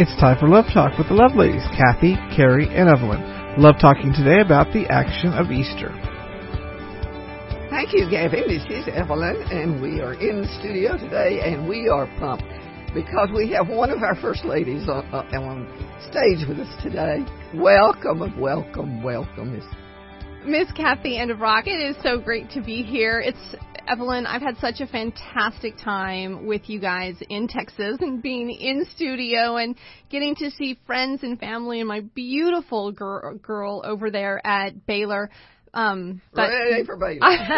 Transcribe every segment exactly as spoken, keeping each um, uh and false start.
It's time for Love Talk with the Love Ladies, Kathy, Carrie, and Evelyn. Love talking today about the action of Easter. Thank you, Gavin. This is Evelyn, and we are in the studio today, and we are pumped because we have one of our first ladies on, uh, on stage with us today. Welcome, welcome, welcome, Miss Miss Kathy Enderbrok. It is so great to be here. It's Evelyn, I've had such a fantastic time with you guys in Texas and being in studio and getting to see friends and family and my beautiful girl, girl over there at Baylor. Um, but Ray for Baylor.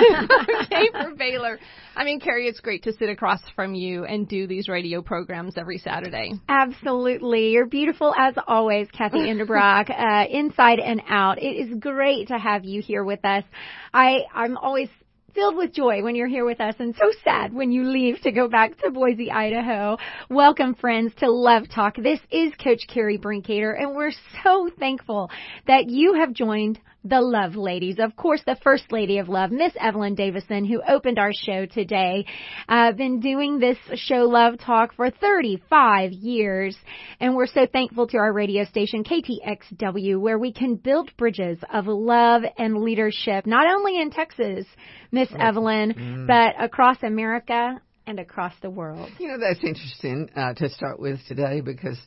Ray for Baylor. I mean, Carrie, it's great to sit across from you and do these radio programs every Saturday. Absolutely. You're beautiful as always, Kathy Enderbrok, uh, inside and out. It is great to have you here with us. I, I'm always filled with joy when you're here with us and so sad when you leave to go back to Boise, Idaho. Welcome, friends, to Love Talk. This is Coach Carrie Brinkater, and we're so thankful that you have joined the Love Ladies. Of course, the First Lady of Love, Miss Evelyn Davison, who opened our show today. I've uh, been doing this show, Love Talk, for thirty-five years, and we're so thankful to our radio station, K T X W, where we can build bridges of love and leadership, not only in Texas, Miss oh. Evelyn, mm. but across America and across the world. You know, that's interesting uh, to start with today, because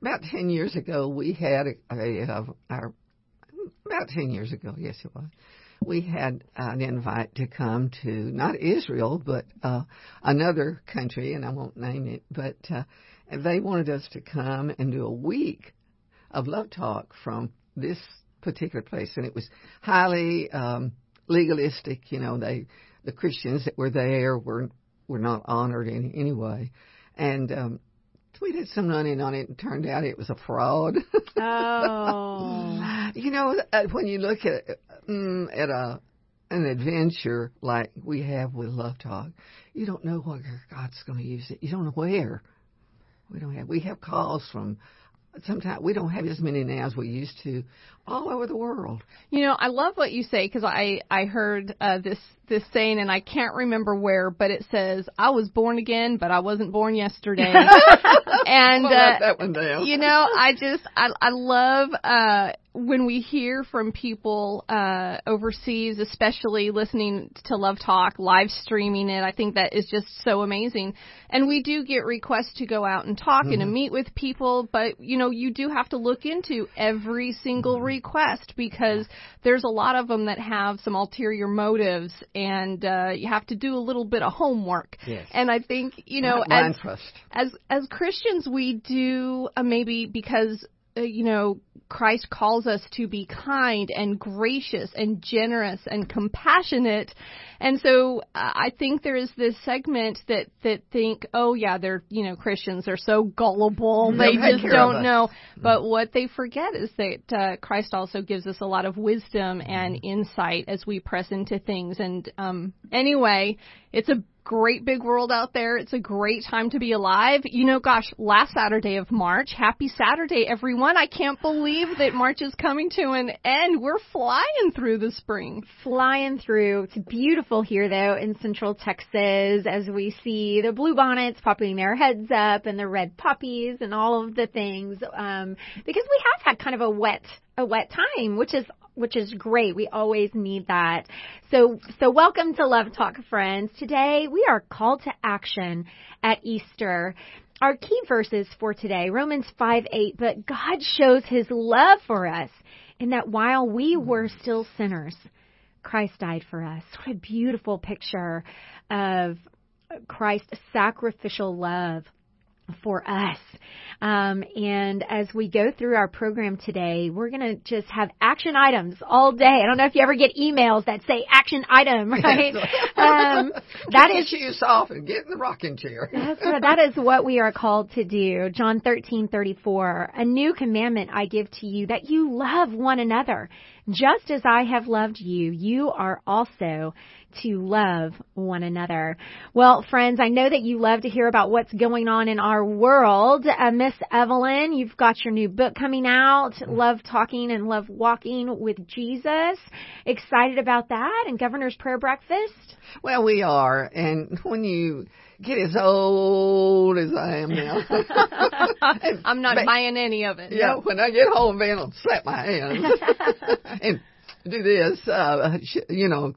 about ten years ago, we had a, a, a our About ten years ago, yes it was, we had an invite to come to, not Israel, but uh, another country, and I won't name it, but uh, they wanted us to come and do a week of Love Talk from this particular place, and it was highly um, legalistic, you know, they, the Christians that were there were, were not honored in any way, and um we did some running on it, and turned out it was a fraud. Oh. You know, when you look at mm, at a an adventure like we have with Love Talk, you don't know where God's going to use it. You don't know where. We don't have. We have calls from. Sometimes we don't have as many now as we used to, all over the world. You know, I love what you say, because I I heard uh, this this saying, and I can't remember where, but it says, "I was born again, but I wasn't born yesterday." And well, uh, that one down. You know, I just I I love uh, when we hear from people uh, overseas, especially listening to Love Talk, live streaming it. I think that is just so amazing, and we do get requests to go out and talk mm-hmm. and to meet with people, but you know. know, you do have to look into every single request, because there's a lot of them that have some ulterior motives, and uh, you have to do a little bit of homework. Yes. And I think, you know, as, as as Christians, we do uh, maybe because, uh, you know, Christ calls us to be kind and gracious and generous and compassionate. And so uh, I think there is this segment that, that think, oh, yeah, they're, you know, Christians are so gullible. They no, just don't know. But what they forget is that uh, Christ also gives us a lot of wisdom and insight as we press into things. And um, anyway, it's a great big world out there. It's a great time to be alive. You know, gosh, last Saturday of March. Happy Saturday, everyone. I can't believe that March is coming to an end. We're flying through the spring. Flying through. It's beautiful here, though, in central Texas, as we see the bluebonnets popping their heads up and the red poppies and all of the things, um, because we have had kind of a wet a wet time, which is which is great. We always need that. So, so welcome to Love Talk, friends. Today we are called to action at Easter. Our key verses for today, Romans five eight, but God shows his love for us in that while we were still sinners, Christ died for us. What a beautiful picture of Christ's sacrificial love for us. Um, and as we go through our program today, we're going to just have action items all day. I don't know if you ever get emails that say action item, right? um, that is shoes off and get in the rocking chair. That's what, that is what we are called to do. John thirteen thirty-four, a new commandment I give to you, that you love one another. Just as I have loved you, you are also to love one another. Well, friends, I know that you love to hear about what's going on in our world. Uh, Miss Evelyn, you've got your new book coming out, Love Talking and Love Walking with Jesus. Excited about that, and Governor's Prayer Breakfast. Well, we are. And when you get as old as I am now. and, I'm not but, buying any of it. Yeah, no. When I get home, man, I'll slap my hands and do this, uh, you know,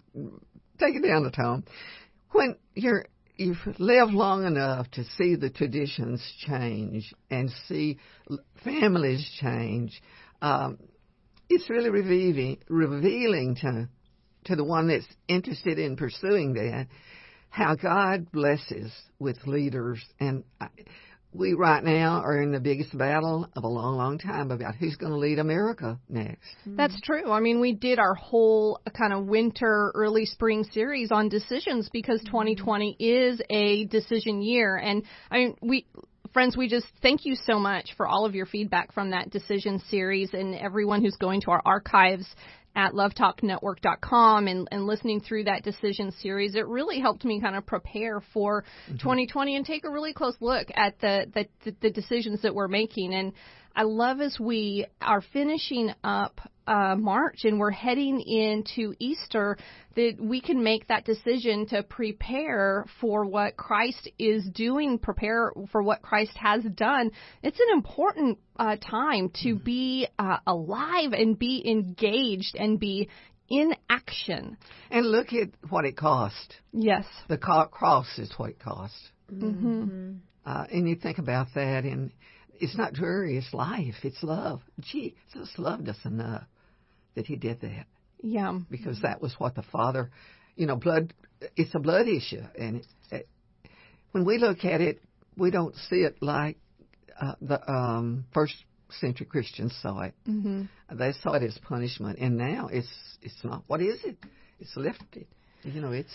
take it down the tone. When you're, you've lived long enough to see the traditions change and see families change, um, it's really revealing, revealing to to the one that's interested in pursuing that, how God blesses with leaders. And I, we right now are in the biggest battle of a long, long time about who's going to lead America next. That's true. I mean, we did our whole kind of winter, early spring series on decisions because twenty twenty is a decision year. And I mean, we... Friends, we just thank you so much for all of your feedback from that decision series and everyone who's going to our archives at love talk network dot com and, and listening through that decision series. It really helped me kind of prepare for mm-hmm. twenty twenty and take a really close look at the, the, the, the decisions that we're making. And I love as we are finishing up uh, March and we're heading into Easter that we can make that decision to prepare for what Christ is doing, prepare for what Christ has done. It's an important uh, time to be uh, alive and be engaged and be in action. And look at what it cost. Yes. The co- cross is what it cost. Mm-hmm. Uh, and you think about that and it's not dreary, it's life, it's love. Jesus loved us enough that he did that. Yeah. Because that was what the Father, you know, blood, it's a blood issue. And it, it, when we look at it, we don't see it like uh, the um, first century Christians saw it. Mm-hmm. They saw it as punishment. And now it's it's not. What is it? It's lifted. You know, it's...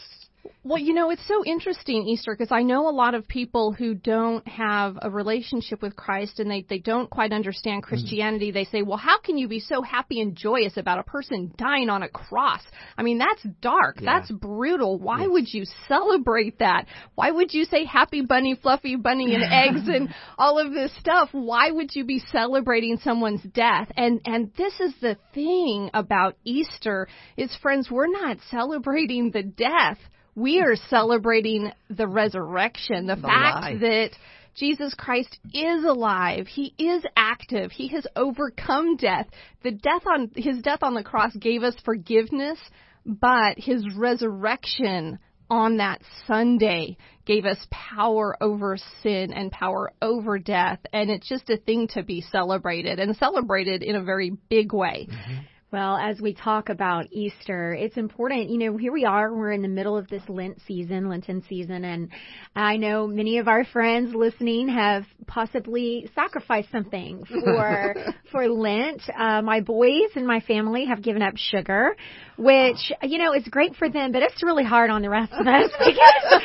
Well, you know, it's so interesting, Easter, because I know a lot of people who don't have a relationship with Christ and they, they don't quite understand Christianity. Mm-hmm. They say, well, how can you be so happy and joyous about a person dying on a cross? I mean, that's dark. Yeah. That's brutal. Why yes. would you celebrate that? Why would you say happy bunny, fluffy bunny and eggs and all of this stuff? Why would you be celebrating someone's death? And, and this is the thing about Easter is, friends, we're not celebrating the death. We are celebrating the resurrection, the, the fact life. that Jesus Christ is alive. He is active. He has overcome death. The death on his death on the cross gave us forgiveness, but his resurrection on that Sunday gave us power over sin and power over death. And it's just a thing to be celebrated and celebrated in a very big way. Mm-hmm. Well, as we talk about Easter, it's important, you know, here we are, we're in the middle of this Lent season, Lenten season, and I know many of our friends listening have possibly sacrificed something for for Lent. Uh, my boys and my family have given up sugar, which, you know, is great for them, but it's really hard on the rest of us because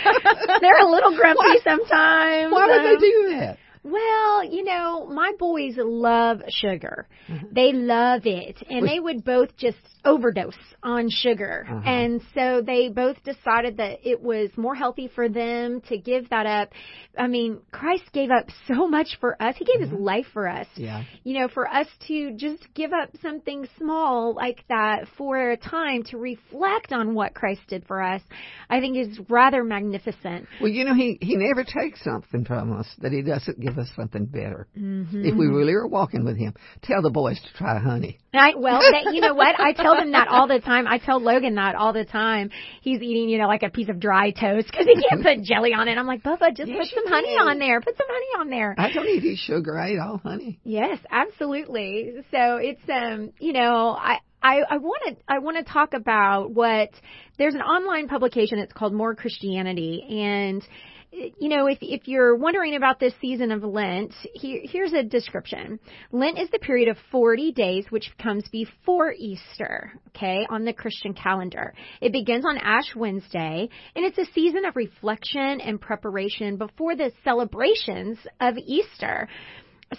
they're a little grumpy Why? sometimes. Why would um, they do that? Well, you know, my boys love sugar. Mm-hmm. They love it. And they would both just overdose on sugar. Uh-huh. And so they both decided that it was more healthy for them to give that up. I mean, Christ gave up so much for us. He gave mm-hmm. his life for us. Yeah. You know, for us to just give up something small like that for a time to reflect on what Christ did for us, I think is rather magnificent. Well, you know, he, he never takes something from us that he doesn't give us something better. Mm-hmm. If we really are walking with him, tell the boys to try honey. I, well, they, you know what? I tell them that all the time. I tell Logan that all the time. He's eating, you know, like a piece of dry toast because he can't put jelly on it. I'm like, Bubba, just yes, put some honey can. on there. Put some honey on there. I don't eat sugar. I eat all honey. Yes, absolutely. So it's, um, you know, I, I want to I want to talk about what there's an online publication. It's called More Christianity, and you know, if if you're wondering about this season of Lent, here, here's a description. Lent is the period of forty days, which comes before Easter, okay, on the Christian calendar. It begins on Ash Wednesday, and it's a season of reflection and preparation before the celebrations of Easter.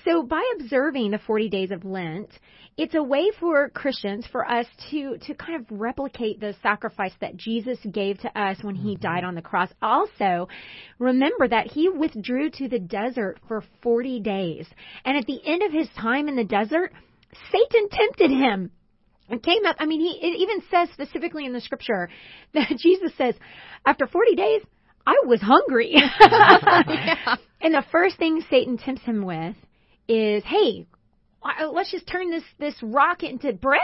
So by observing the forty days of Lent, it's a way for Christians, for us to, to kind of replicate the sacrifice that Jesus gave to us when he died on the cross. Also, remember that he withdrew to the desert for forty days. And at the end of his time in the desert, Satan tempted him. It came up, I mean, he it even says specifically in the scripture that Jesus says, after forty days, I was hungry. Yeah. And the first thing Satan tempts him with is, hey, let's just turn this, this rock into bread,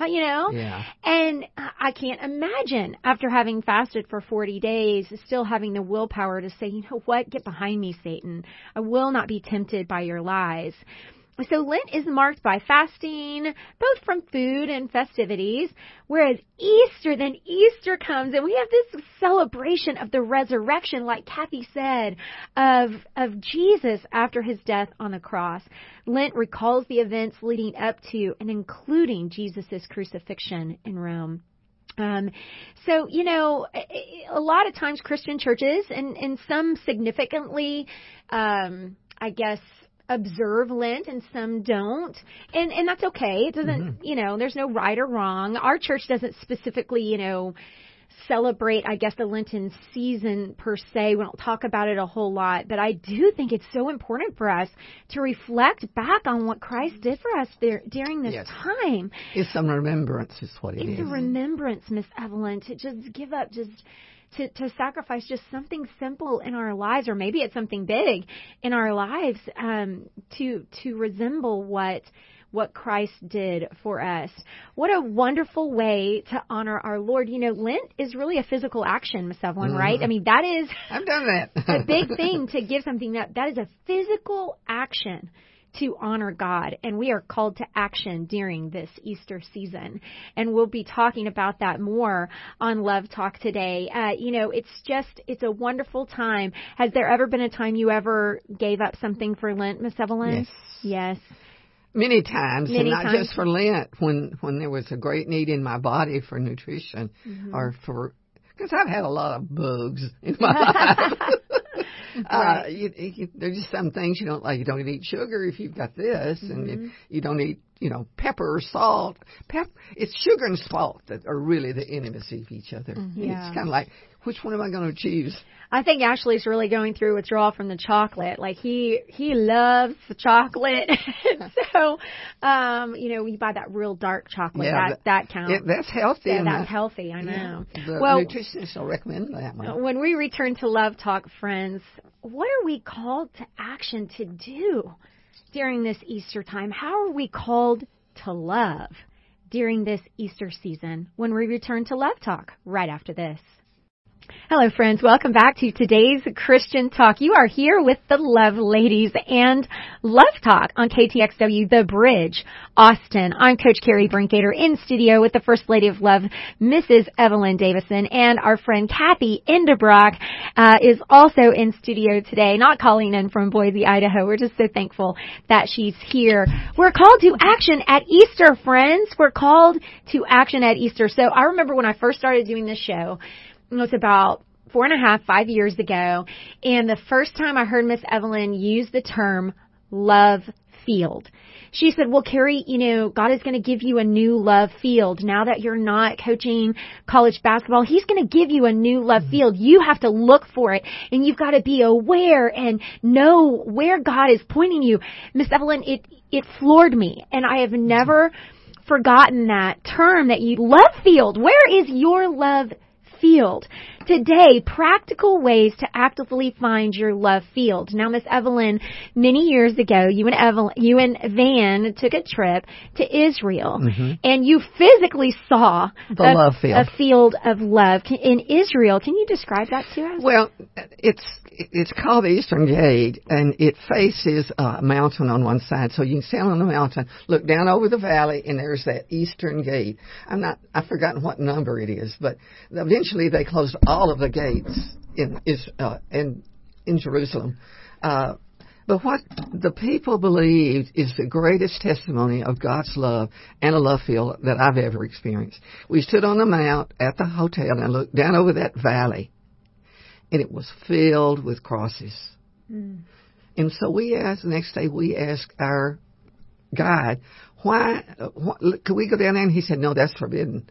you know? Yeah. And I can't imagine after having fasted for forty days, still having the willpower to say, you know what, get behind me, Satan. I will not be tempted by your lies. So Lent is marked by fasting, both from food and festivities, whereas Easter, then Easter comes, and we have this celebration of the resurrection, like Kathy said, of of Jesus after his death on the cross. Lent recalls the events leading up to and including Jesus' crucifixion in Rome. Um, so, you know, a lot of times Christian churches, and, and some significantly, um, I guess, observe Lent and some don't, and and that's okay. It doesn't, mm-hmm. you know, there's no right or wrong. Our church doesn't specifically, you know, celebrate, I guess, the Lenten season per se. We don't talk about it a whole lot, but I do think it's so important for us to reflect back on what Christ did for us there during this yes. time. It's some remembrance is what it it's is. It's a remembrance, Miss Evelyn, to just give up, just To, to sacrifice just something simple in our lives, or maybe it's something big in our lives, um, to to resemble what what Christ did for us. What a wonderful way to honor our Lord. You know, Lent is really a physical action, Miss Evelyn, mm-hmm. right? I mean, that is I've done that. a big thing to give something that that is a physical action to honor God, and we are called to action during this Easter season. And we'll be talking about that more on Love Talk today. Uh, you know, it's just, it's a wonderful time. Has there ever been a time you ever gave up something for Lent, Miss Evelyn? Yes. Yes. Many times, Many and not times. just for Lent, when, when there was a great need in my body for nutrition mm-hmm. or for, because I've had a lot of bugs in my life. Right. Uh, you, you, there's just some things you don't like. You don't eat sugar if you've got this, mm-hmm. and you, you don't eat, you know, pepper or salt. Pep, it's sugar and salt that are really the enemies of each other. Mm-hmm. Yeah. It's kind of like, which one am I going to choose? I think Ashley's really going through withdrawal from the chocolate. Like, he he loves the chocolate. So, um, you know, we buy that real dark chocolate. Yeah, that, that counts. It, that's healthy. Yeah, that's I, healthy. I know. Yeah, the well, nutritionists will recommend that one. When we return to Love Talk, friends, what are we called to action to do during this Easter time? How are we called to love during this Easter season when we return to Love Talk right after this? Hello, friends. Welcome back to today's Christian Talk. You are here with the Love Ladies and Love Talk on K T X W, The Bridge, Austin. I'm Coach Carrie Brinkater in studio with the First Lady of Love, Missus Evelyn Davison, and our friend Kathy Enderbrok uh, is also in studio today, not calling in from Boise, Idaho. We're just so thankful that she's here. We're called to action at Easter, friends. We're called to action at Easter. So I remember when I first started doing this show, it was about four and a half, five years ago, and the first time I heard Miss Evelyn use the term love field. She said, well, Carrie, you know, God is going to give you a new love field. Now that you're not coaching college basketball, he's going to give you a new love field. You have to look for it, and you've got to be aware and know where God is pointing you. Miss Evelyn, it, it floored me, and I have never forgotten that term that you love field. Where is your love field? Field. Today, practical ways to actively find your love field. Now, Miss Evelyn, many years ago, you and Evelyn, you and Van took a trip to Israel, mm-hmm. and you physically saw the a, love field. a field of love can, in Israel. Can you describe that to us? Well, it's it's called the Eastern Gate, and it faces a mountain on one side, so you can stand on the mountain, look down over the valley, and there's that Eastern Gate. I'm not, I've forgotten what number it is, but eventually they closed all of the gates in is uh, in, in Jerusalem. Uh, but what the people believed is the greatest testimony of God's love and a love field that I've ever experienced. We stood on the mount at the hotel and looked down over that valley, and it was filled with crosses. Mm. And so we asked, the next day we asked our guide, why, uh, why could we go down there? And he said, no, that's forbidden.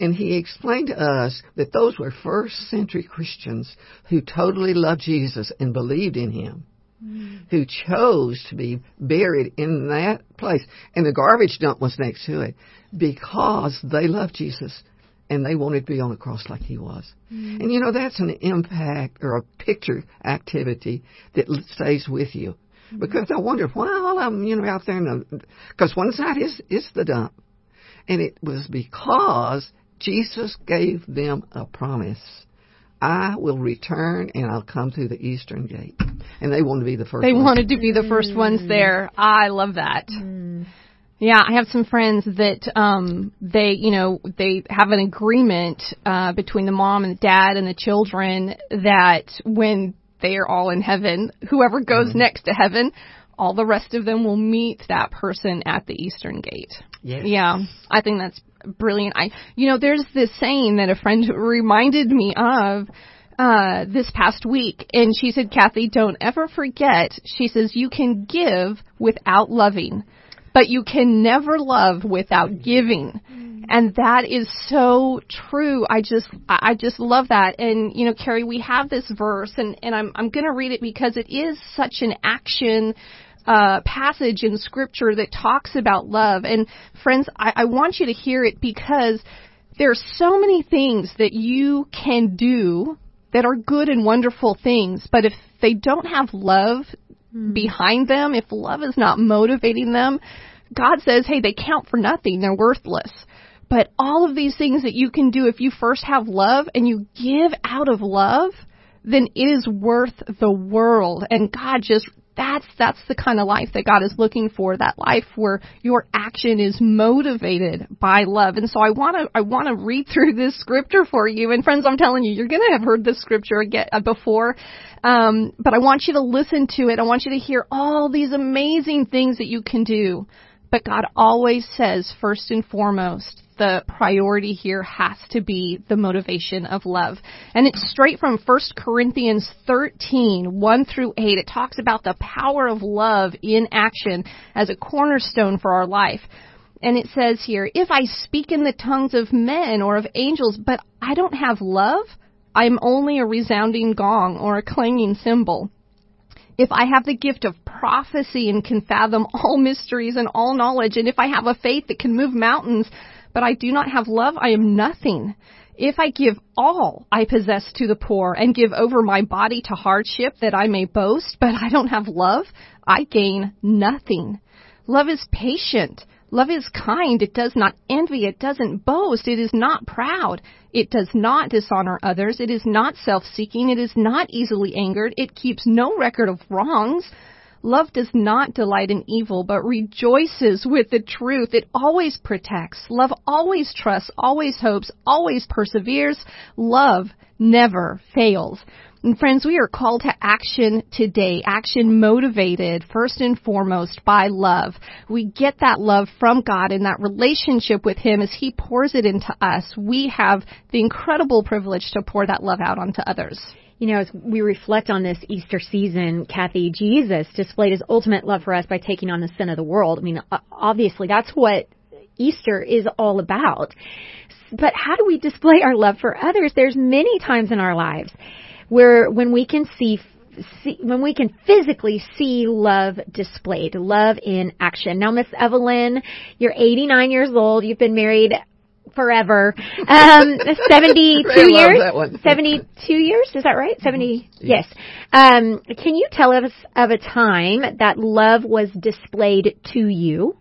And he explained to us that those were first century Christians who totally loved Jesus and believed in him. mm. who chose to be buried in that place. And the garbage dump was next to it because they loved Jesus and they wanted to be on the cross like he was. Mm. And, you know, that's an impact or a picture activity that stays with you. Mm. Because I wondered why all of them, you know, out there in the, because one side is, is the dump. And it was because Jesus gave them a promise. I will return and I'll come through the Eastern Gate. And they wanted to be the first. They ones. wanted to be the first ones there. I love that. Mm. Yeah, I have some friends that um, they, you know, they have an agreement uh, between the mom and the dad and the children that when they are all in heaven, whoever goes mm. next to heaven, all the rest of them will meet that person at the Eastern Gate. Yes. Yeah, I think that's brilliant. I, you know, there's this saying that a friend reminded me of uh, this past week, and she said, Kathy, don't ever forget, she says, you can give without loving, but you can never love without giving. Mm. And that is so true. I just, I just love that. And, you know, Carrie, we have this verse, and, and I'm, I'm going to read it because it is such an action Uh, passage in Scripture that talks about love. And friends, I, I want you to hear it because there are so many things that you can do that are good and wonderful things, but if they don't have love mm. behind them, if love is not motivating them, God says, hey, they count for nothing. They're worthless. But all of these things that you can do, if you first have love and you give out of love, then it is worth the world. And God just That's that's the kind of life that God is looking for, that life where your action is motivated by love. And so I want to I want to read through this scripture for you. And friends, I'm telling you, you're going to have heard this scripture again, uh, before, um, but I want you to listen to it. I want you to hear all these amazing things that you can do. But God always says, first and foremost, the priority here has to be the motivation of love. And it's straight from First Corinthians thirteen, one through eight. It talks about the power of love in action as a cornerstone for our life. And it says here, if I speak in the tongues of men or of angels, but I don't have love, I'm only a resounding gong or a clanging cymbal. If I have the gift of prophecy and can fathom all mysteries and all knowledge, and if I have a faith that can move mountains, but I do not have love, I am nothing. If I give all I possess to the poor and give over my body to hardship that I may boast, but I don't have love, I gain nothing. Love is patient. Love is kind. It does not envy. It doesn't boast. It is not proud. It does not dishonor others. It is not self-seeking. It is not easily angered. It keeps no record of wrongs. Love does not delight in evil, but rejoices with the truth. It always protects. Love always trusts, always hopes, always perseveres. Love never fails. And friends, we are called to action today, action motivated first and foremost by love. We get that love from God and that relationship with Him as He pours it into us. We have the incredible privilege to pour that love out onto others. You know, as we reflect on this Easter season, Kathy, Jesus displayed His ultimate love for us by taking on the sin of the world. I mean, obviously, that's what Easter is all about. But how do we display our love for others? There's many times in our lives where when we can see, see when we can physically see love displayed, love in action. Now, Miss Evelyn, you're eighty-nine years old. You've been married forever. Um, seventy-two I love years. That one. seventy-two years, is that right? seventy Mm-hmm. Yes. Um, can you tell us of a time that love was displayed to you?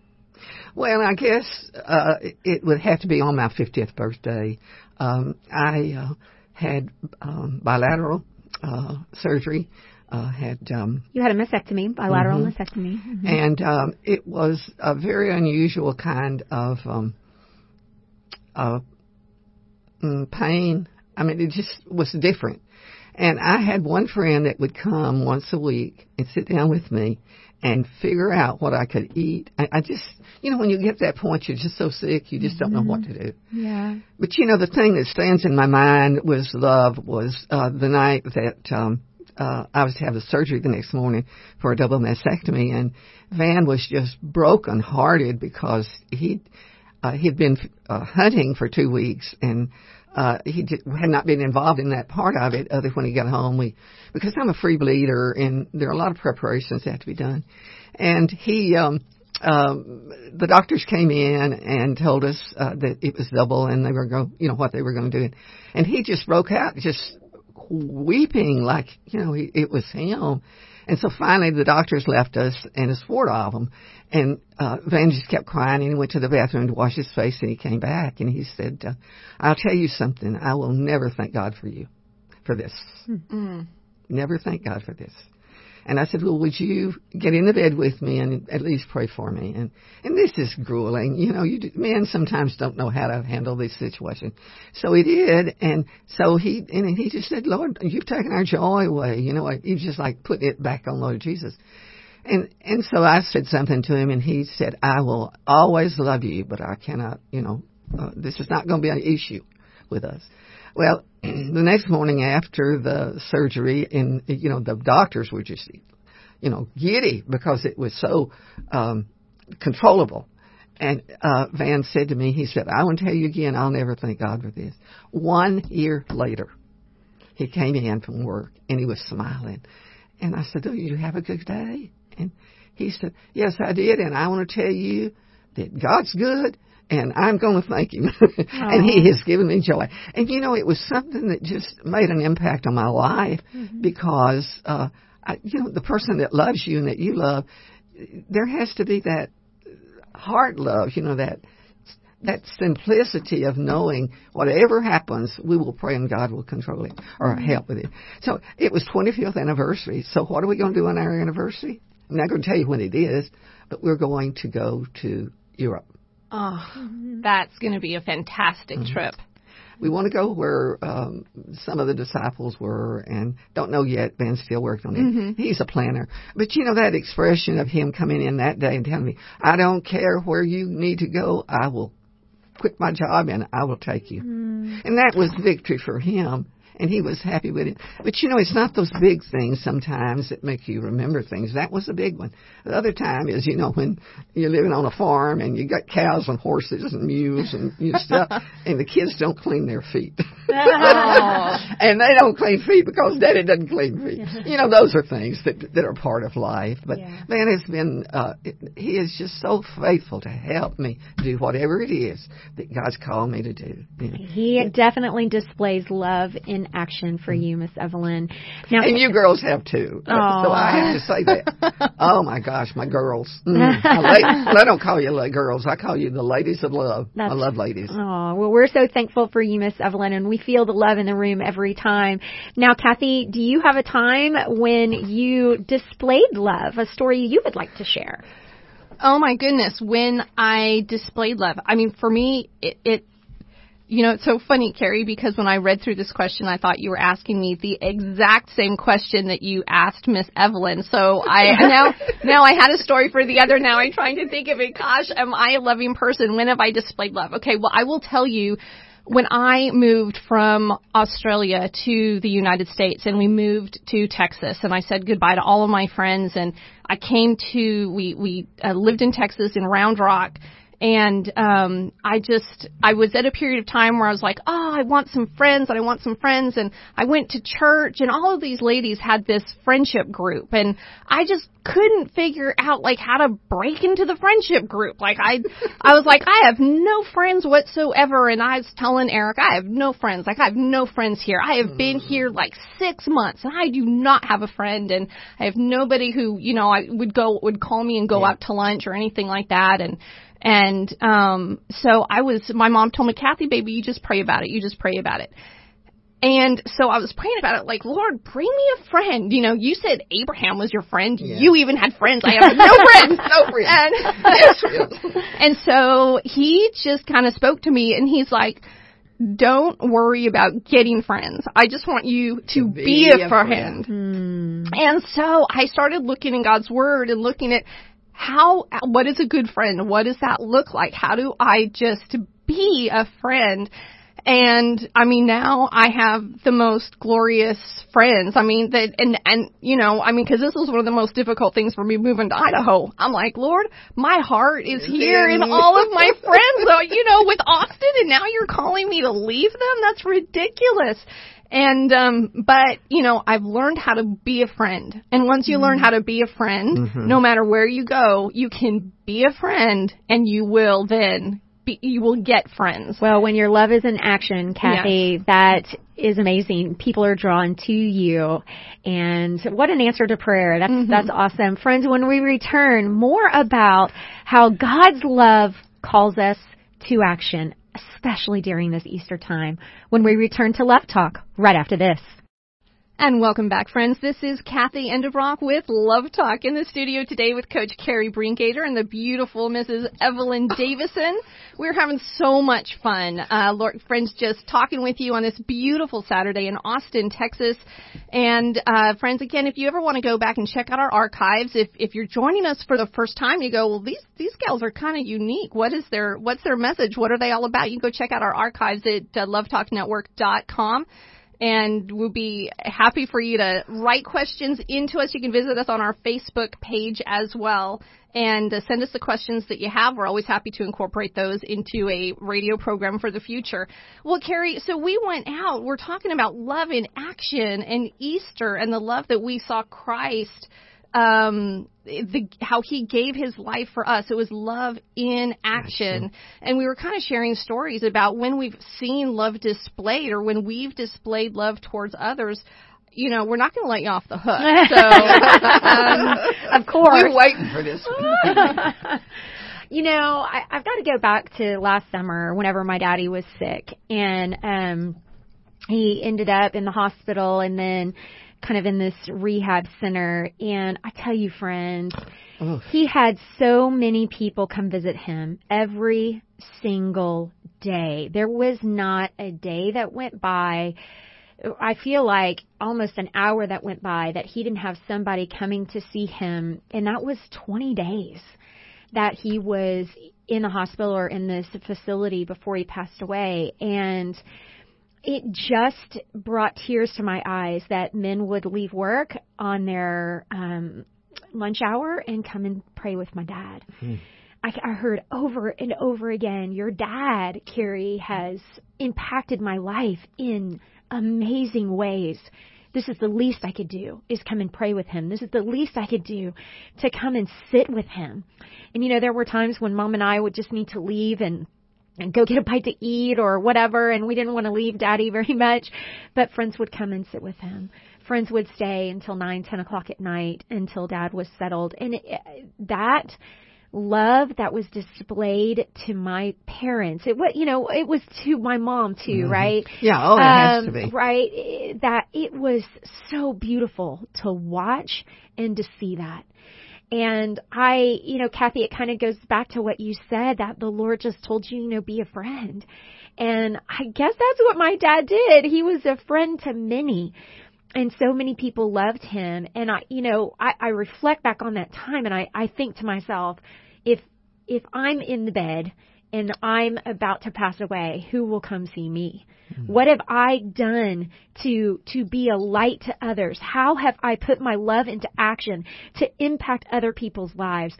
Well, I guess uh, it would have to be on my fiftieth birthday. Um, I uh, had um, bilateral uh, surgery. Uh, had um, You had a mastectomy, bilateral mm-hmm. mastectomy. Mm-hmm. And um, it was a very unusual kind of um, uh, pain. I mean, it just was different. And I had one friend that would come once a week and sit down with me and figure out what I could eat. I, I just, you know, when you get to that point, you're just so sick, you just mm-hmm. don't know what to do. Yeah. But, you know, the thing that stands in my mind was love was uh, the night that um, uh, I was to have the surgery the next morning for a double mastectomy. And Van was just brokenhearted because he, uh, he'd been uh, hunting for two weeks and Uh, he just had not been involved in that part of it other when he got home. We, because I'm a free bleeder and there are a lot of preparations that have to be done. And he, um, um, the doctors came in and told us, uh, that it was double and they were going, you know, what they were going to do. And he just broke out, just weeping like, you know, he, it was him. And so finally the doctors left us and a swore of them. And, uh, Van just kept crying and he went to the bathroom to wash his face and he came back and he said, uh, I'll tell you something. I will never thank God for you, for this. Mm-hmm. Never thank God for this. And I said, well, would you get into bed with me and at least pray for me? And, and this is grueling. You know, you do, men sometimes don't know how to handle this situation. So he did. And so he, and he just said, Lord, you've taken our joy away. You know, he was just like putting it back on Lord Jesus. And, and so I said something to him and he said, I will always love you, but I cannot, you know, uh, this is not going to be an issue with us. Well, the next morning after the surgery, and, you know, the doctors were just, you know, giddy because it was so um, controllable. And uh, Van said to me, he said, I want to tell you again, I'll never thank God for this. One year later, he came in from work, and he was smiling. And I said, oh, you have a good day? And he said, yes, I did, and I want to tell you that God's good. And I'm going to thank him. And he has given me joy. And, you know, it was something that just made an impact on my life mm-hmm. because, uh, I, you know, the person that loves you and that you love, there has to be that heart love, you know, that that simplicity of knowing whatever happens, we will pray and God will control it or mm-hmm. help with it. So it was twenty-fifth anniversary. So what are we going to do on our anniversary? I'm not going to tell you when it is, but we're going to go to Europe. Oh, that's going to be a fantastic mm-hmm. trip. We want to go where um, some of the disciples were and don't know yet. Ben's still working on it. Mm-hmm. He's a planner. But, you know, that expression of him coming in that day and telling me, I don't care where you need to go. I will quit my job and I will take you. Mm-hmm. And that was victory for him. And he was happy with it. But, you know, it's not those big things sometimes that make you remember things. That was a big one. The other time is, you know, when you're living on a farm and you got cows and horses and mules and you know, stuff, and the kids don't clean their feet. Oh. And they don't clean feet because Daddy doesn't clean feet. You know, those are things that that are part of life. But, yeah. man, it's been, uh, it, he is just so faithful to help me do whatever it is that God's called me to do. You know. He yeah. definitely displays love in action for you, Miss Evelyn. Now, and you girls have too. Aww. So I have to say that. Oh my gosh, my girls. Mm. I, I don't call you like girls. I call you the ladies of love. That's, I love ladies. Oh well, we're so thankful for you, Miss Evelyn, and we feel the love in the room every time. Now, Kathy, do you have a time when you displayed love? A story you would like to share? Oh my goodness, when I displayed love. I mean, for me, it. it You know, it's so funny, Carrie, because when I read through this question, I thought you were asking me the exact same question that you asked Miss Evelyn. So I now now I had a story for the other. Now I'm trying to think of it. Gosh, am I a loving person? When have I displayed love? Okay, well, I will tell you, when I moved from Australia to the United States and we moved to Texas, and I said goodbye to all of my friends, and I came to, we, we uh, lived in Texas in Round Rock. And um I just, I was at a period of time where I was like, oh, I want some friends, and I want some friends. And I went to church, and all of these ladies had this friendship group. And I just couldn't figure out, like, how to break into the friendship group. Like, I I was like, I have no friends whatsoever. And I was telling Eric, I have no friends. Like, I have no friends here. I have been here, like, six months, and I do not have a friend. And I have nobody who, you know, I would go would call me and go yeah. out to lunch or anything like that. And And, um, so I was, my mom told me, Kathy, baby, you just pray about it. You just pray about it. And so I was praying about it, like, Lord, bring me a friend. You know, you said Abraham was your friend. Yeah. You even had friends. I have no friends. No friends. And, and so he just kind of spoke to me, and he's like, don't worry about getting friends. I just want you to, to be, be a, a friend. friend. Hmm. And so I started looking in God's word and looking at, How, what is a good friend? What does that look like? How do I just be a friend? And, I mean, now I have the most glorious friends. I mean, that, and, and, you know, I mean, because this was one of the most difficult things for me moving to Idaho. I'm like, Lord, my heart is here and all of my friends, are, you know, with Austin, and now you're calling me to leave them? That's ridiculous. And, um, but, you know, I've learned how to be a friend. And once you mm-hmm. learn how to be a friend, mm-hmm. no matter where you go, you can be a friend, and you will then Be, you will get friends. Well, when your love is in action, Kathy, yes. that is amazing. People are drawn to you. And what an answer to prayer. That's, mm-hmm. that's awesome. Friends, when we return, more about how God's love calls us to action, especially during this Easter time, when we return to Love Talk right after this. And welcome back, friends. This is Kathy Enderbrok with Love Talk in the studio today with Coach Carrie Brinkater and the beautiful Missus Evelyn Davison. We're having so much fun, uh, Lord, friends, just talking with you on this beautiful Saturday in Austin, Texas. And, uh, friends, again, if you ever want to go back and check out our archives, if, if you're joining us for the first time, you go, well, these, these gals are kind of unique. What is their, what's their message? What are they all about? You can go check out our archives at uh, love talk network dot com. And we'll be happy for you to write questions into us. You can visit us on our Facebook page as well. And uh, send us the questions that you have. We're always happy to incorporate those into a radio program for the future. Well, Carrie, so we went out. We're talking about love in action and Easter and the love that we saw Christ, um, the, how he gave his life for us. It was love in action. And we were kind of sharing stories about when we've seen love displayed or when we've displayed love towards others. You know, we're not going to let you off the hook. So, um, of course. We're waiting for this. You know, I, I've got to go back to last summer whenever my daddy was sick. And um, he ended up in the hospital and then kind of in this rehab center. And I tell you, friends, oh. he had so many people come visit him every single day. There was not a day that went by, I feel like almost an hour that went by, that he didn't have somebody coming to see him. And that was twenty days that he was in the hospital or in this facility before he passed away. And it just brought tears to my eyes that men would leave work on their um, lunch hour and come and pray with my dad. Mm. I, I heard over and over again, your dad, Carrie, has impacted my life in amazing ways. This is the least I could do, is come and pray with him. This is the least I could do, to come and sit with him. And, you know, there were times when Mom and I would just need to leave and and go get a bite to eat or whatever, and we didn't want to leave Daddy very much, but friends would come and sit with him. Friends would stay until nine, ten o'clock at night until Dad was settled. And it, that love that was displayed to my parents, it was, you know, it was to my mom too, mm-hmm. right? Yeah, oh, it um, has to be. Right, it, that it was so beautiful to watch and to see that. And I, you know, Kathy, it kind of goes back to what you said, that the Lord just told you, you know, be a friend. And I guess that's what my dad did. He was a friend to many. And so many people loved him. And I, you know, I, I reflect back on that time and I, I think to myself, if, if I'm in the bed and I'm about to pass away, who will come see me? Mm-hmm. What have I done to to be a light to others? How have I put my love into action to impact other people's lives?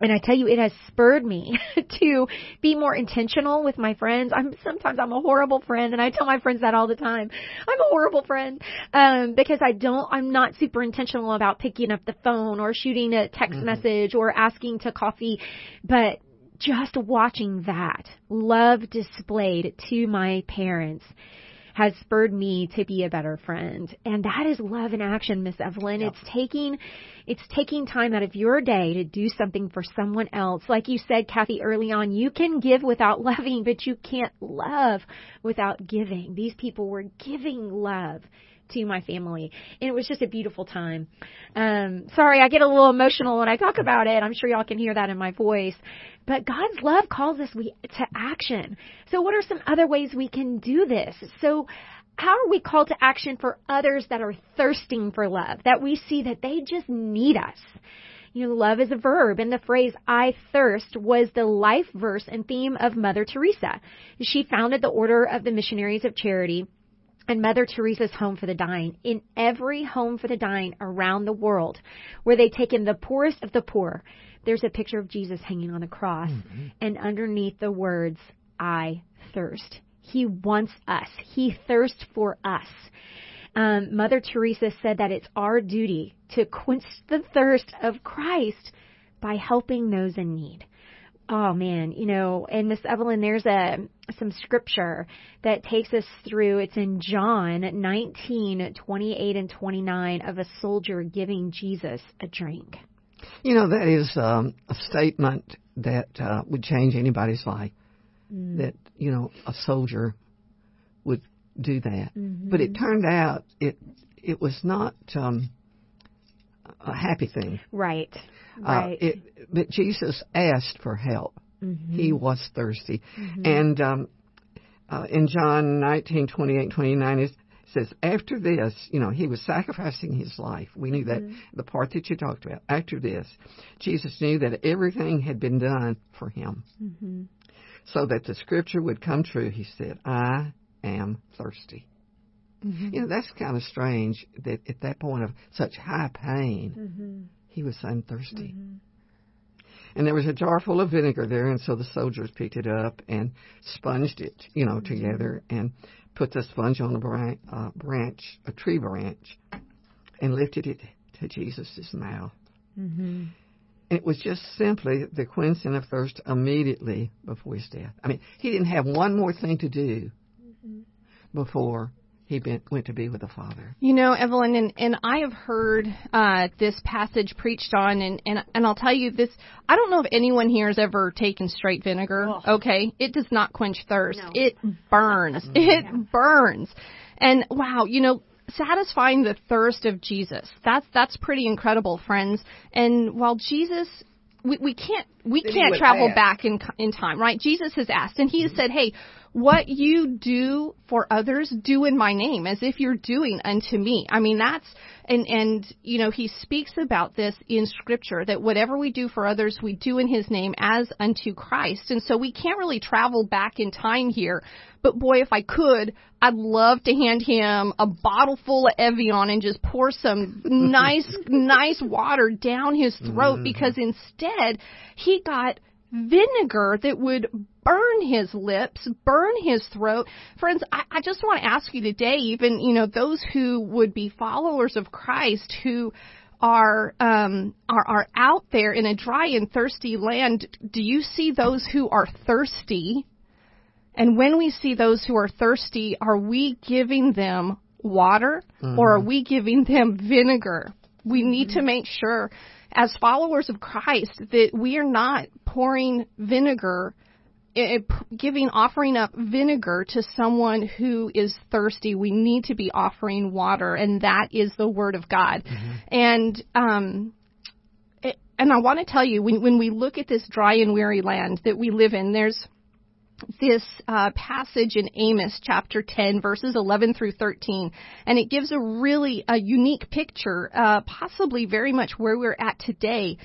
And I tell you, it has spurred me to be more intentional with my friends. I'm sometimes I'm a horrible friend, and I tell my friends that all the time. I'm a horrible friend um, because I don't. I'm not super intentional about picking up the phone or shooting a text mm-hmm. message or asking to coffee, but just watching that love displayed to my parents has spurred me to be a better friend. And that is love in action, Miss Evelyn. Yep. It's taking it's taking time out of your day to do something for someone else. Like you said, Kathy, early on, you can give without loving, but you can't love without giving. These people were giving love to my family. And it was just a beautiful time. Um, sorry, I get a little emotional when I talk about it. I'm sure y'all can hear that in my voice. But God's love calls us we, to action. So what are some other ways we can do this? So how are we called to action for others that are thirsting for love, that we see that they just need us? You know, love is a verb, and the phrase "I thirst" was the life verse and theme of Mother Teresa. She founded the Order of the Missionaries of Charity and Mother Teresa's Home for the Dying. In every home for the dying around the world, where they take in the poorest of the poor, there's a picture of Jesus hanging on a cross, mm-hmm. and underneath the words, "I thirst." He wants us. He thirsts for us. Um, Mother Teresa said that it's our duty to quench the thirst of Christ by helping those in need. Oh, man, you know, and Miss Evelyn, there's a some scripture that takes us through. It's in John nineteen, twenty-eight and twenty-nine, of a soldier giving Jesus a drink. You know, that is um, a statement that uh, would change anybody's life, mm. that, you know, a soldier would do that. Mm-hmm. But it turned out it it was not um, a happy thing. Right. Right. Uh, it, but Jesus asked for help. Mm-hmm. He was thirsty. Mm-hmm. And um, uh, in John nineteen, twenty-eight, twenty-nine, it says, after this, you know, he was sacrificing his life. We knew that, mm-hmm. the part that you talked about. After this, Jesus knew that everything had been done for him. Mm-hmm. So that the scripture would come true, he said, I am thirsty. Mm-hmm. You know, that's kind of strange that at that point of such high pain, mm-hmm. he was saying thirsty. Mm-hmm. And there was a jar full of vinegar there, and so the soldiers picked it up and sponged it, you know, mm-hmm. together, and put the sponge on a branch, uh, branch, a tree branch, and lifted it to Jesus' mouth. Mm-hmm. It was just simply the quenching of thirst immediately before his death. I mean, he didn't have one more thing to do, mm-hmm. before he been, went to be with the Father. You know, Evelyn, and, and I have heard uh, this passage preached on, and, and, and I'll tell you this, I don't know if anyone here has ever taken straight vinegar, oh. okay? It does not quench thirst. No. It burns. Mm-hmm. It yeah. burns. And, wow, you know, satisfying the thirst of Jesus. That's that's pretty incredible, friends. And while Jesus, we, we can't we then can't travel ask. back in in time, right? Jesus has asked, and he has said, "Hey, what you do for others, do in my name, as if you're doing unto me." I mean, that's, and, and, you know, he speaks about this in Scripture, that whatever we do for others, we do in his name as unto Christ. And so we can't really travel back in time here. But, boy, if I could, I'd love to hand him a bottle full of Evian and just pour some nice, nice water down his throat, mm-hmm. because instead he got vinegar that would burn his lips, burn his throat. Friends, I, I just want to ask you today, even, you know, those who would be followers of Christ, who are um, are, are out there in a dry and thirsty land, do you see those who are thirsty? And when we see those who are thirsty, are we giving them water, mm-hmm. or are we giving them vinegar? We need mm-hmm. to make sure, as followers of Christ, that we are not pouring vinegar, giving, offering up vinegar to someone who is thirsty. We need to be offering water, and that is the Word of God. Mm-hmm. And um, it, and I want to tell you, when, when we look at this dry and weary land that we live in, there's this uh, passage in Amos chapter ten, verses eleven through thirteen, and it gives a really a unique picture, uh, possibly very much where we're at today.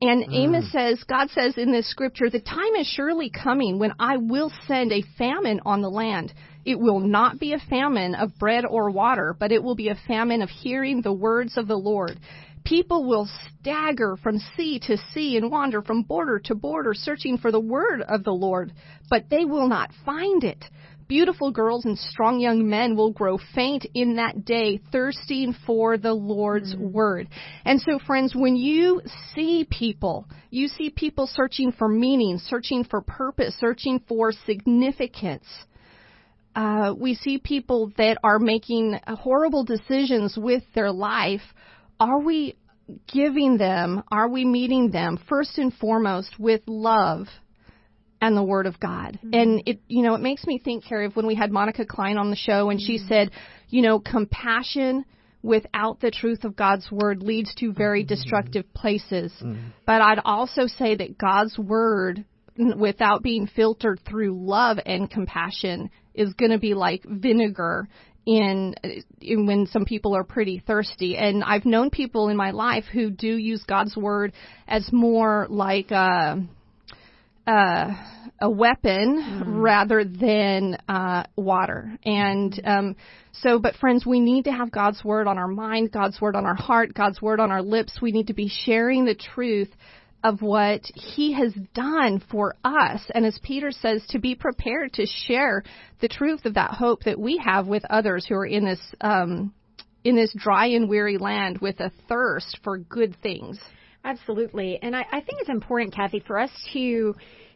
And mm. Amos says, God says in this scripture, "The time is surely coming when I will send a famine on the land. It will not be a famine of bread or water, but it will be a famine of hearing the words of the Lord. People will stagger from sea to sea and wander from border to border, searching for the word of the Lord, but they will not find it. Beautiful girls and strong young men will grow faint in that day, thirsting for the Lord's mm-hmm. word." And so, friends, when you see people, you see people searching for meaning, searching for purpose, searching for significance. Uh, we see people that are making horrible decisions with their life. Are we giving them, are we meeting them first and foremost with love and the Word of God? Mm-hmm. And it, you know, it makes me think, Carrie, of when we had Monica Klein on the show, and mm-hmm. she said, you know, compassion without the truth of God's Word leads to very mm-hmm. destructive places. Mm-hmm. But I'd also say that God's Word, without being filtered through love and compassion, is going to be like vinegar in, in when some people are pretty thirsty. And I've known people in my life who do use God's word as more like a, a, a weapon mm-hmm. rather than uh, water. And um, so, but friends, we need to have God's word on our mind, God's word on our heart, God's word on our lips. We need to be sharing the truth of what he has done for us, and as Peter says, to be prepared to share the truth of that hope that we have with others who are in this um, in this dry and weary land with a thirst for good things. Absolutely. And I, I think it's important, Kathy, for us to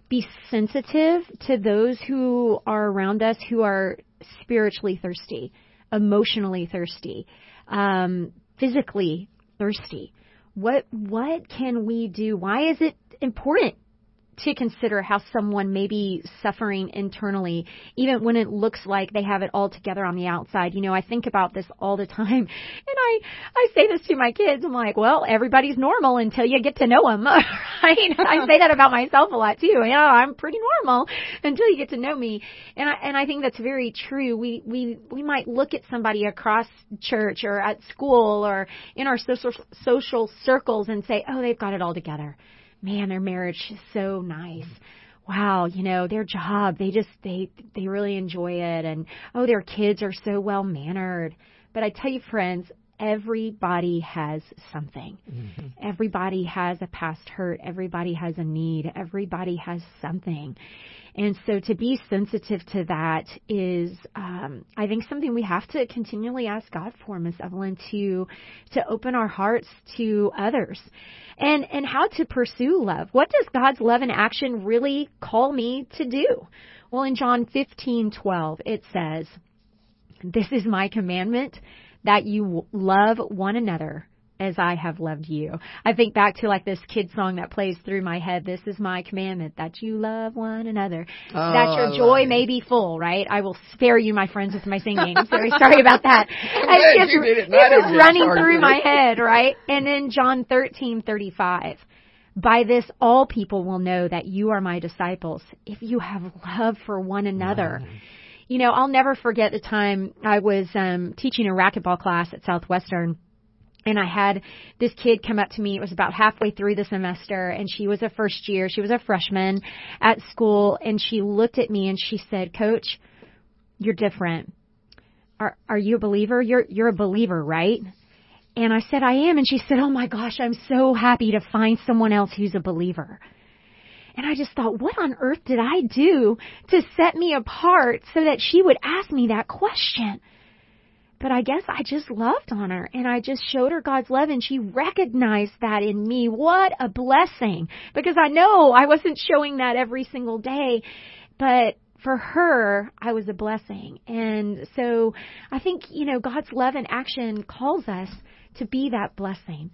be sensitive to those who are around us who are spiritually thirsty, emotionally thirsty, um, physically thirsty. What what can we do? Why is it important to consider how someone may be suffering internally, even when it looks like they have it all together on the outside? You know, I think about this all the time, and I, I say this to my kids. I'm like, well, everybody's normal until you get to know them, right? I say that about myself a lot, too. You know, I'm pretty normal until you get to know me. And I, and I think that's very true. We, we, we might look at somebody across church or at school or in our social, social circles and say, oh, they've got it all together. Man, their marriage is so nice. Wow, you know, their job, they just, they they really enjoy it. And, oh, their kids are so well-mannered. But I tell you, friends, everybody has something. Mm-hmm. Everybody has a past hurt. Everybody has a need. Everybody has something. And so to be sensitive to that is, um, I think, something we have to continually ask God for, Miss Evelyn, to to open our hearts to others. And, and how to pursue love. What does God's love in action really call me to do? Well, in John fifteen twelve, it says, "This is my commandment, that you love one another as I have loved you." I think back to like this kid song that plays through my head. "This is my commandment, that you love one another, oh, that your joy may be full," right? I will spare you, my friends, with my singing. I'm very sorry about that. It's just, it was running through my head, right? And then John thirteen thirty-five. "By this all people will know that you are my disciples, if you have love for one another." Wow. You know, I'll never forget the time I was um, teaching a racquetball class at Southwestern. And I had this kid come up to me. It was about halfway through the semester, and she was a first year. She was a freshman at school, and she looked at me and she said, "Coach, you're different. Are are you a believer? You're you're a believer, right?" And I said, "I am." And she said, "Oh my gosh, I'm so happy to find someone else who's a believer." And I just thought, what on earth did I do to set me apart so that she would ask me that question? But I guess I just loved on her, and I just showed her God's love, and she recognized that in me. What a blessing, because I know I wasn't showing that every single day, but for her, I was a blessing. And so I think, you know, God's love in action calls us to be that blessing.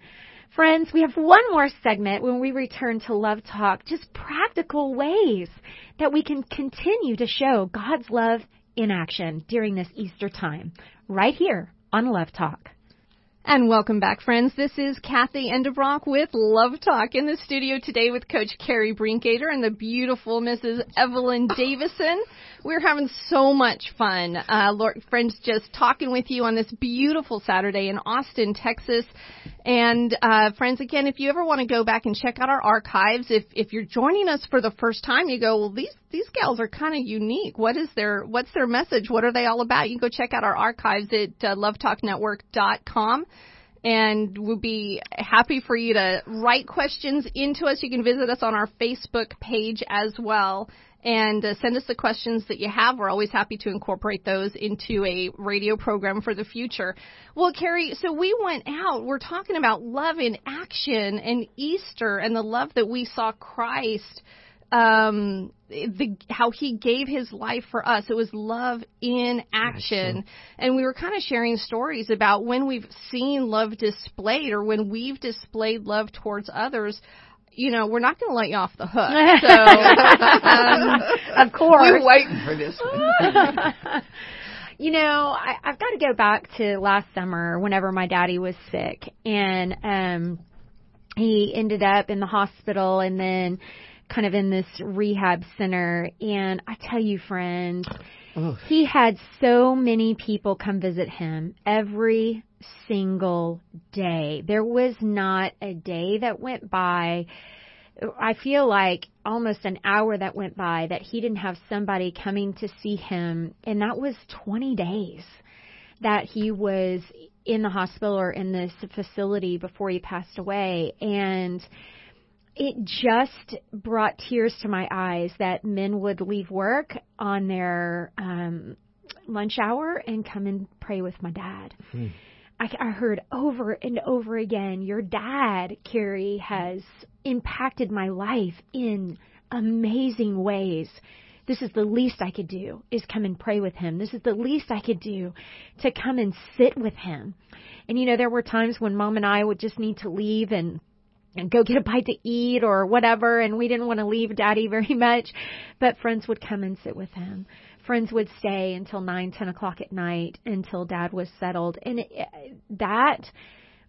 Friends, we have one more segment when we return to Love Talk, just practical ways that we can continue to show God's love in action during this Easter time, right here on Love Talk. And welcome back, friends. This is Kathy Enderbrok with Love Talk in the studio today with Coach Carrie Brinkater and the beautiful Missus Evelyn Davison. We're having so much fun, uh, Lord, friends, just talking with you on this beautiful Saturday in Austin, Texas. And, uh, friends, again, if you ever want to go back and check out our archives, if, if you're joining us for the first time, you go, well, these, these gals are kind of unique. What is their, what's their message? What are they all about? You can go check out our archives at uh, love talk network dot com. And we'll be happy for you to write questions into us. You can visit us on our Facebook page as well. And uh, send us the questions that you have. We're always happy to incorporate those into a radio program for the future. Well, Carrie, so we went out. We're talking about love in action and Easter and the love that we saw Christ, um, the, how he gave his life for us. It was love in action. And we were kind of sharing stories about when we've seen love displayed or when we've displayed love towards others. You know, we're not going to let you off the hook. So, um, of course. We're waiting for this one. You know, I, I've got to go back to last summer whenever my daddy was sick. And um, he ended up in the hospital, and then kind of in this rehab center. And I tell you, friends, oh. he had so many people come visit him every single day. There was not a day that went by, I feel like almost an hour that went by, that he didn't have somebody coming to see him. And that was twenty days that he was in the hospital or in this facility before he passed away. And it just brought tears to my eyes that men would leave work on their um, lunch hour and come and pray with my dad. Mm. I, I heard over and over again, your dad, Carrie, has impacted my life in amazing ways. This is the least I could do, is come and pray with him. This is the least I could do, to come and sit with him. And, you know, there were times when Mom and I would just need to leave and and go get a bite to eat or whatever, and we didn't want to leave Daddy very much, but friends would come and sit with him. Friends would stay until nine, ten o'clock at night until Dad was settled. And it, that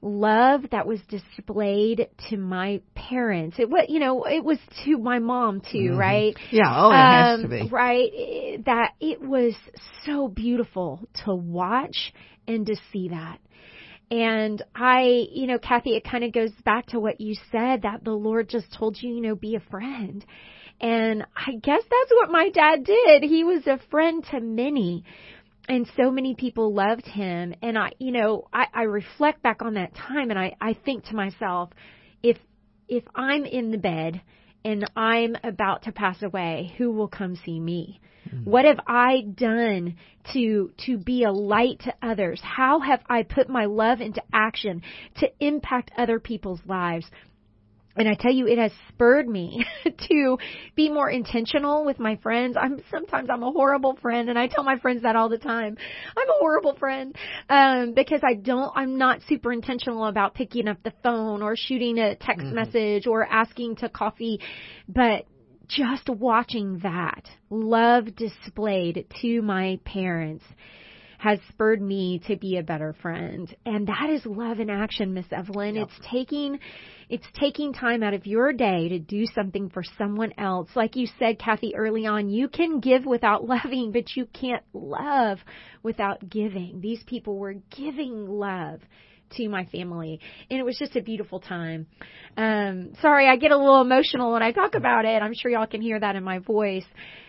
love that was displayed to my parents, it was, you know, it was to my mom too, mm-hmm. right? Yeah, oh, it um, has to be. Right, it, that it was so beautiful to watch and to see that. And I, you know, Kathy, it kind of goes back to what you said, that the Lord just told you, you know, be a friend. And I guess that's what my dad did. He was a friend to many. And so many people loved him. And I, you know, I, I reflect back on that time, and I, I think to myself, if, if I'm in the bed and I'm about to pass away, who will come see me? What have I done to to be a light to others? How have I put my love into action to impact other people's lives? And I tell you, it has spurred me to be more intentional with my friends. I'm sometimes I'm a horrible friend, and I tell my friends that all the time. I'm a horrible friend um, because I don't, I'm not super intentional about picking up the phone or shooting a text mm-hmm. message or asking to coffee, but just watching that love displayed to my parents has spurred me to be a better friend. And that is love in action, Miss Evelyn. Yep. It's taking, it's taking time out of your day to do something for someone else. Like you said, Kathy, early on, you can give without loving, but you can't love without giving. These people were giving love to my family, and it was just a beautiful time. Um, sorry, I get a little emotional when I talk about it. I'm sure y'all can hear that in my voice.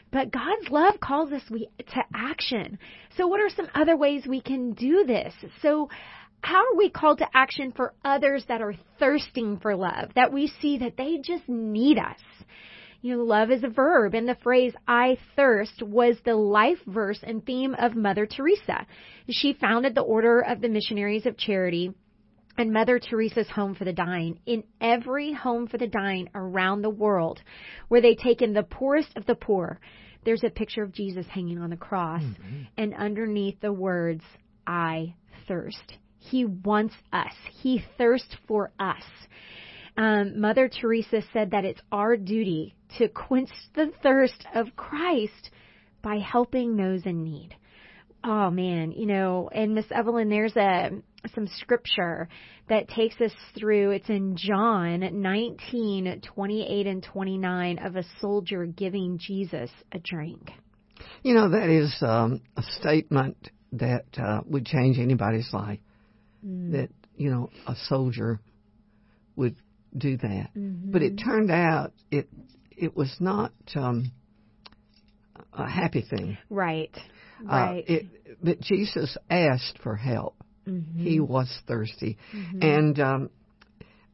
But God's love calls us we, to action. So what are some other ways we can do this? So how are we called to action for others that are thirsting for love, that we see that they just need us? You know, love is a verb, and the phrase "I thirst" was the life verse and theme of Mother Teresa. She founded the Order of the Missionaries of Charity and Mother Teresa's Home for the Dying. In every home for the dying around the world, where they take in the poorest of the poor, there's a picture of Jesus hanging on the cross, mm-hmm. and underneath the words, "I thirst." He wants us. He thirsts for us. Um, Mother Teresa said that it's our duty to quench the thirst of Christ by helping those in need. Oh, man, you know, and Miss Evelyn, there's a some scripture that takes us through. It's in John nineteen, twenty-eight and twenty-nine, of a soldier giving Jesus a drink. You know, that is um, a statement that uh, would change anybody's life, mm. that, you know, a soldier would do that. Mm-hmm. But it turned out it it was not um, a happy thing. Right, right. Uh, it, but Jesus asked for help. Mm-hmm. He was thirsty. Mm-hmm. And um,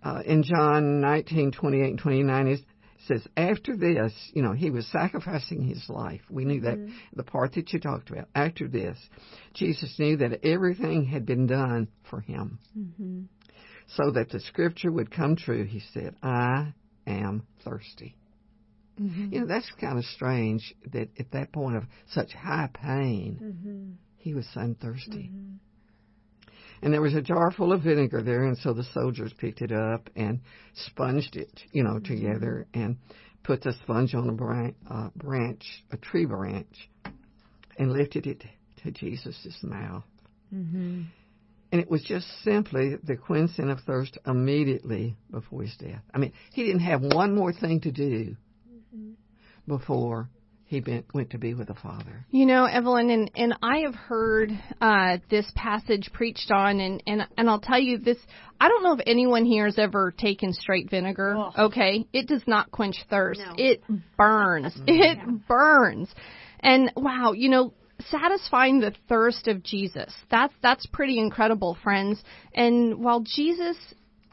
uh, in John nineteen, twenty-eight and twenty-nine, it says, after this, you know, he was sacrificing his life. We knew mm-hmm. that, the part that you talked about. After this, Jesus knew that everything had been done for him. Mm-hmm. So that the scripture would come true, he said, "I am thirsty." Mm-hmm. You know, that's kind of strange that at that point of such high pain, mm-hmm. he was so thirsty. Mm-hmm. And there was a jar full of vinegar there, and so the soldiers picked it up and sponged it, you know, mm-hmm. together, and put the sponge on a branch, uh, branch, a tree branch, and lifted it to Jesus' mouth. Mm-hmm. And it was just simply the quenching of thirst immediately before his death. I mean, he didn't have one more thing to do before he been, went to be with the Father. You know, Evelyn, and, and I have heard uh, this passage preached on, and, and, and I'll tell you this, I don't know if anyone here has ever taken straight vinegar, oh. okay? It does not quench thirst. No. It burns. Mm-hmm. It yeah. burns. And, wow, you know, satisfying the thirst of Jesus, that's, that's pretty incredible, friends. And while Jesus...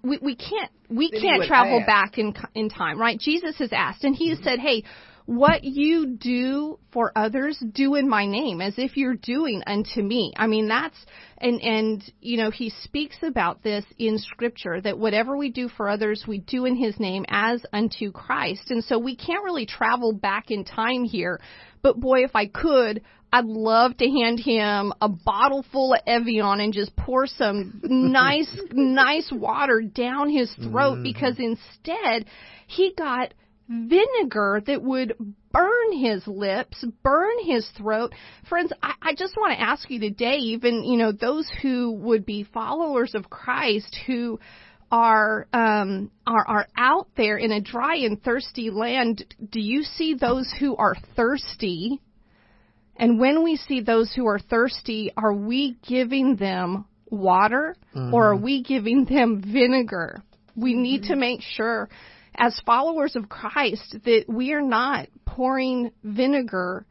We, we can't we then can't travel ask. back in in time, right? Jesus has asked, and he has mm-hmm. said, "Hey, what you do for others, do in my name, as if you're doing unto me." I mean, that's and and you know, he speaks about this in Scripture that whatever we do for others, we do in his name as unto Christ. And so we can't really travel back in time here. But boy, if I could, I'd love to hand him a bottle full of Evian and just pour some nice, nice water down his throat, mm. because instead he got vinegar that would burn his lips, burn his throat. Friends, I, I just want to ask you today, even, you know, those who would be followers of Christ who are um are are out there in a dry and thirsty land, do you see those who are thirsty? And when we see those who are thirsty, are we giving them water mm-hmm. or are we giving them vinegar? We need mm-hmm. to make sure as followers of Christ that we are not pouring vinegar,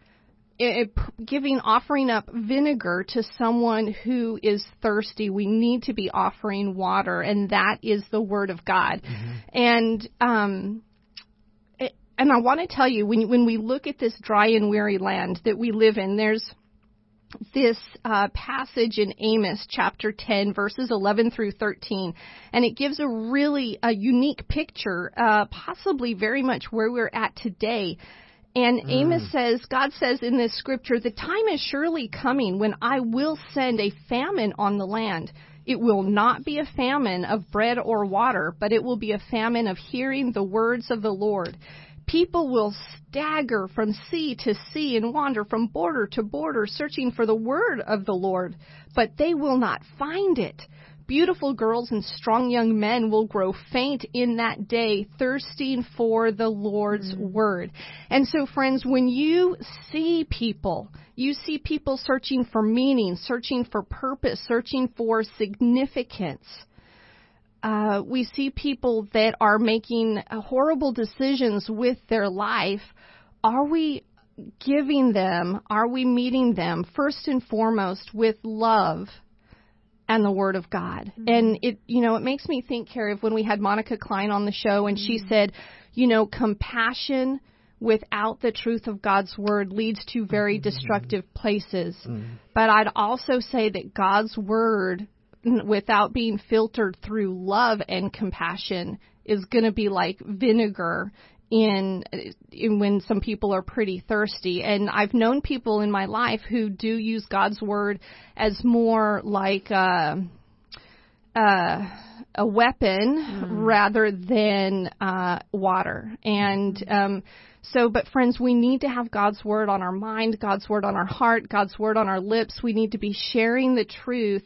it, giving, offering up vinegar to someone who is thirsty. We need to be offering water, and that is the Word of God. Mm-hmm. And, um, And I want to tell you, when when we look at this dry and weary land that we live in, there's this uh, passage in Amos chapter ten, verses eleven through thirteen, and it gives a really a unique picture, uh, possibly very much where we're at today. And mm. Amos says, God says in this scripture, "The time is surely coming when I will send a famine on the land. It will not be a famine of bread or water, but it will be a famine of hearing the words of the Lord. People will stagger from sea to sea and wander from border to border, searching for the word of the Lord, but they will not find it. Beautiful girls and strong young men will grow faint in that day, thirsting for the Lord's mm-hmm. word." And so, friends, when you see people, you see people searching for meaning, searching for purpose, searching for significance. Uh, we see people that are making horrible decisions with their life. Are we giving them, are we meeting them first and foremost with love and the Word of God? Mm-hmm. And it, you know, it makes me think, Carrie, of when we had Monica Klein on the show, and mm-hmm. she said, you know, compassion without the truth of God's Word leads to very mm-hmm. destructive places. Mm-hmm. But I'd also say that God's Word without being filtered through love and compassion is going to be like vinegar in, in when some people are pretty thirsty. And I've known people in my life who do use God's word as more like a, a, a weapon mm. rather than uh, water. And um, so, but friends, we need to have God's word on our mind, God's word on our heart, God's word on our lips. We need to be sharing the truth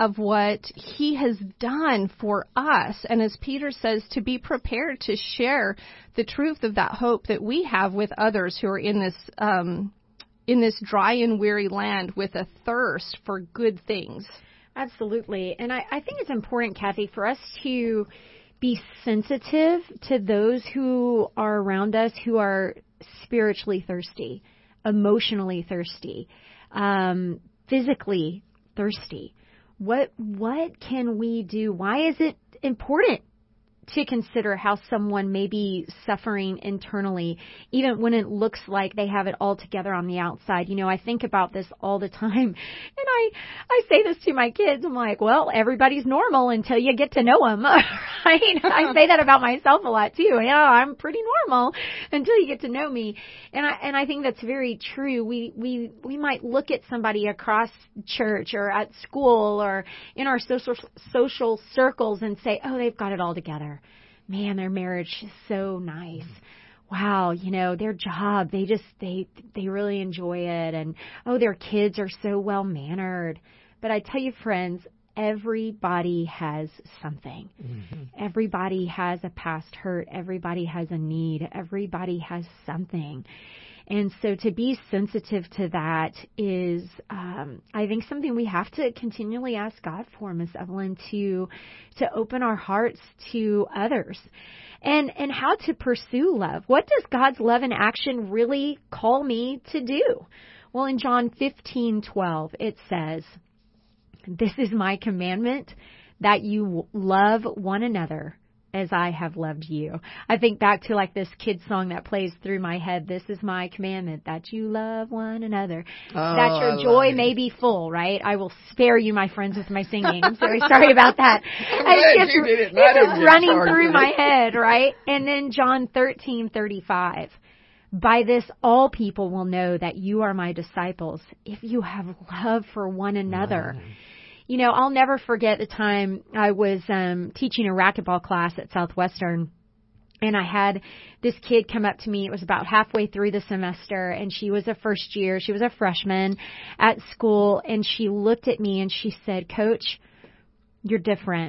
of what he has done for us, and as Peter says, to be prepared to share the truth of that hope that we have with others who are in this um, in this dry and weary land with a thirst for good things. Absolutely, and I, I think it's important, Kathy, for us to be sensitive to those who are around us who are spiritually thirsty, emotionally thirsty, um, physically thirsty. What what can we do? Why is it important to consider how someone may be suffering internally, even when it looks like they have it all together on the outside? You know, I think about this all the time, and I I say this to my kids. I'm like, well, everybody's normal until you get to know them, right? I say that about myself a lot too. Yeah, I'm pretty normal until you get to know me, and I and I think that's very true. We we we might look at somebody across church or at school or in our social social circles and say, oh, they've got it all together. Man, their marriage is so nice. Wow, you know, their job, they just, they they really enjoy it. And, oh, their kids are so well-mannered. But I tell you, friends, everybody has something. Mm-hmm. Everybody has a past hurt. Everybody has a need. Everybody has something. And so to be sensitive to that is, um, I think, something we have to continually ask God for, Miz Evelyn, to to open our hearts to others. And, and how to pursue love. What does God's love in action really call me to do? Well, in John fifteen twelve, it says, "This is my commandment, that you love one another as I have loved you." I think back to like this kid song that plays through my head, "This is my commandment, that you love one another, oh, that your I joy may be full," right? I will spare you, my friends, with my singing. I'm very sorry about that. It's just, it. That it's just running through my head, right? And then John thirteen thirty-five. "By this all people will know that you are my disciples, if you have love for one another." Wow. You know, I'll never forget the time I was um, teaching a racquetball class at Southwestern, and I had this kid come up to me. It was about halfway through the semester, and she was a first year. She was a freshman at school, and she looked at me and she said, "Coach, you're different.